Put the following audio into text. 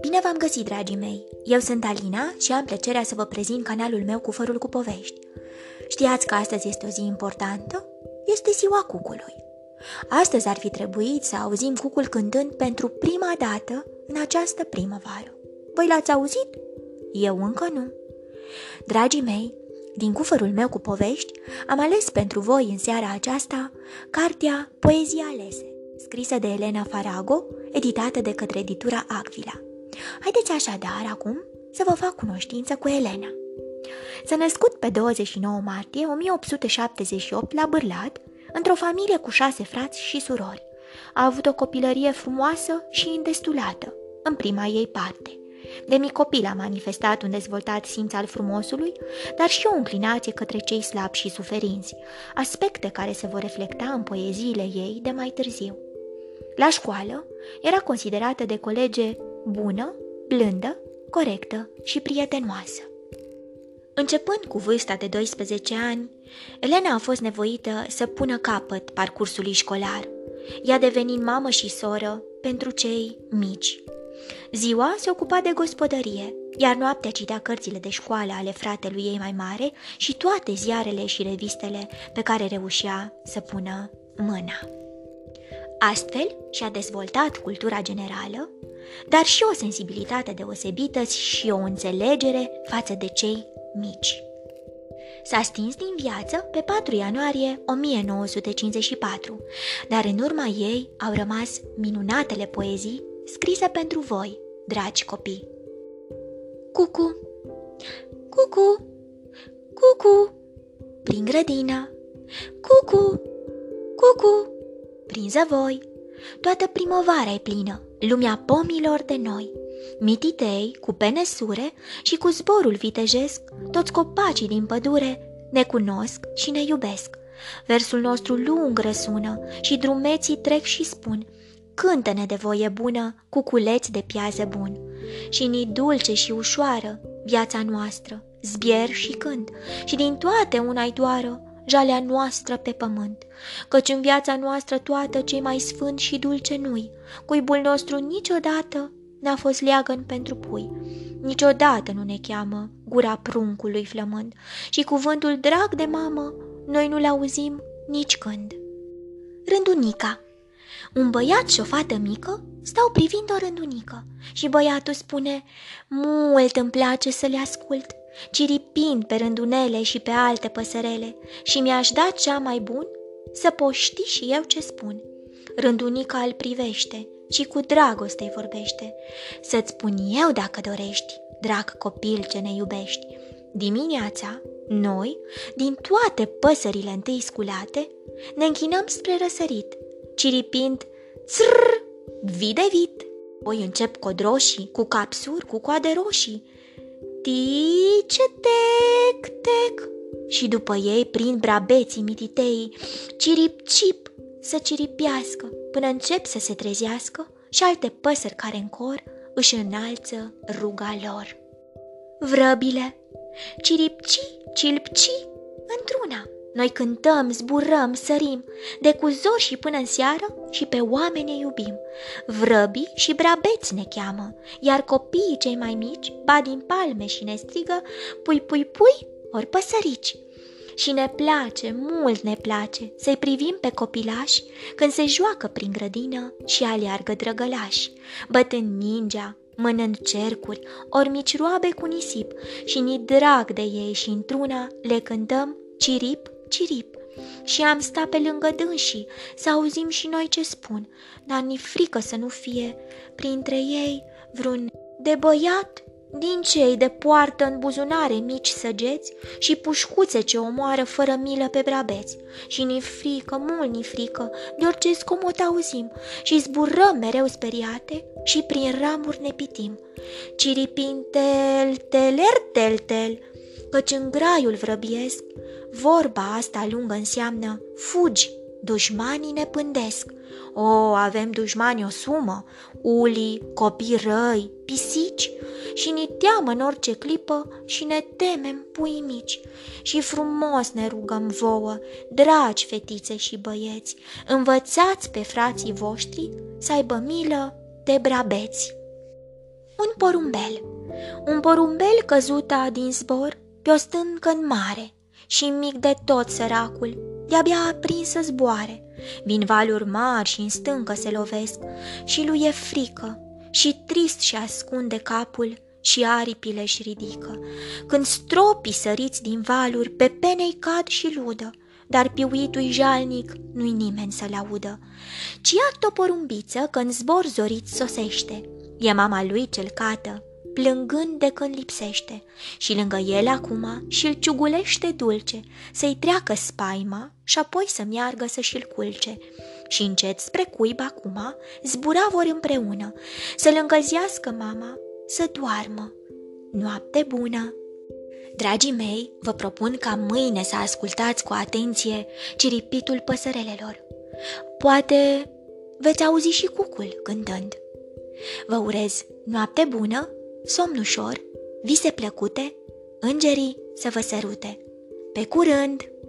Bine v-am găsit, dragii mei! Eu sunt Alina și am plăcerea să vă prezint canalul meu Cufărul cu Povești. Știați că astăzi este o zi importantă? Este ziua cucului. Astăzi ar fi trebuit să auzim cucul cântând pentru prima dată în această primăvară. Voi l-ați auzit? Eu încă nu. Dragii mei, din cufărul meu cu povești, am ales pentru voi în seara aceasta cartea Poezii alese, scrisă de Elena Farago, editată de către editura Aquila. Haideți așadar acum să vă fac cunoștință cu Elena. S-a născut pe 29 martie 1878 la Bârlad, într-o familie cu 6 frați și surori. A avut o copilărie frumoasă și îndestulată, în prima ei parte. De mic copil a manifestat un dezvoltat simț al frumosului, dar și o înclinație către cei slabi și suferinți, aspecte care se vor reflecta în poeziile ei de mai târziu. La școală era considerată de colege bună, blândă, corectă și prietenoasă. Începând cu vârsta de 12 ani, Elena a fost nevoită să pună capăt parcursului școlar, ea devenind mamă și soră pentru cei mici. Ziua se ocupa de gospodărie, iar noaptea citea cărțile de școală ale fratelui ei mai mare și toate ziarele și revistele pe care reușea să pună mâna. Astfel și-a dezvoltat cultura generală, dar și o sensibilitate deosebită și o înțelegere față de cei mici. S-a stins din viață pe 4 ianuarie 1954, dar în urma ei au rămas minunatele poezii scrise pentru voi, dragi copii. Cucu, cucu, cucu, prin grădină, cucu, cucu, prin zăvoi. Toată primăvara e plină, lumea pomilor de noi. Mititei, cu pene sure și cu zborul vitejesc, toți copacii din pădure ne cunosc și ne iubesc. Versul nostru lung răsună și drumeții trec și spun: cântă-ne de voie bună, cuculeți de piază bun. Și ni dulce și ușoară viața noastră, zbier și cânt, și din toate una-i doară, jalea noastră pe pământ. Căci în viața noastră toată cei mai sfânt și dulce nu-i, cuibul nostru niciodată n-a fost leagăn pentru pui. Niciodată nu ne cheamă gura pruncului flămând, și cuvântul drag de mamă noi nu-l auzim nici când. Rândunica. Un băiat și o fată mică stau privind o rândunică și băiatul spune: mult îmi place să le ascult, ciripind pe rândunele și pe alte păsărele, și mi-aș da cea mai bun să pot ști și eu ce spun. Rândunica îl privește și cu dragoste îi vorbește: să-ți spun eu dacă dorești, drag copil ce ne iubești. Dimineața, noi, din toate păsările întâi sculate, ne închinăm spre răsărit, ciripind: țrrr, vii de vit. Poi încep codroșii, cu capsuri, cu coade roșii, tice, tec, tec. Și după ei prind brabeții mititeii, cirip, cip, să ciripească, până încep să se trezească și alte păsări care în cor își înalță ruga lor. Vrăbile, ciripci, cilpci, într-una. Noi cântăm, zburăm, sărim, de cu zor și până în seară, și pe oameni ne iubim. Vrăbii și brabeți ne cheamă, iar copiii cei mai mici bat din palme și ne strigă: pui, pui, pui, ori păsărici. Și ne place, mult ne place, să-i privim pe copilași când se joacă prin grădină și aleargă drăgălași, bătând mingea, mânând cercuri, ori mici roabe cu nisip, și ni drag de ei și într-una le cântăm: cirip, cirip. Și am stat pe lângă dânsii să auzim și noi ce spun, dar ni frică să nu fie printre ei vreun de băiat din cei de poartă în buzunare mici săgeți și pușcuțe ce omoară fără milă pe brabeți. Și ni frică, mult ni frică, de orice zgomot auzim, și zburăm mereu speriate și prin ramuri ne pitim, ciripind: tel, teler, tel, tel. Căci în graiul vrăbiesc, vorba asta lungă înseamnă: fugi, dușmanii ne pândesc. O, avem dușmani o sumă, uli, copii răi, pisici, și ni teamă în orice clipă și ne temem, puii mici. Și frumos ne rugăm vouă, dragi fetițe și băieți, învățați pe frații voștri să aibă milă de brabeți. Un porumbel căzuta din zbor pe o stâncă-n mare și mic de tot săracul, de-abia a prins să zboare. Vin valuri mari și în stâncă se lovesc și lui e frică și trist și ascunde capul și aripile își ridică. Când stropii săriți din valuri pe pene-i cad și ludă, dar piuitul-i jalnic, nu-i nimeni să-l audă. Ci iată o porumbiță că în zbor zorit sosește, e mama lui celcată, plângând de când lipsește, și lângă el acum și-l ciugulește dulce, să-i treacă spaima și apoi să meargă să și-l culce. Și încet spre cuib acum zbura vor împreună, să-l încălzească mama, să doarmă. Noapte bună! Dragii mei, vă propun ca mâine să ascultați cu atenție ciripitul păsărelelor. Poate veți auzi și cucul cântând. Vă urez noapte bună, somn ușor, vise plăcute, îngerii să vă sărute. Pe curând!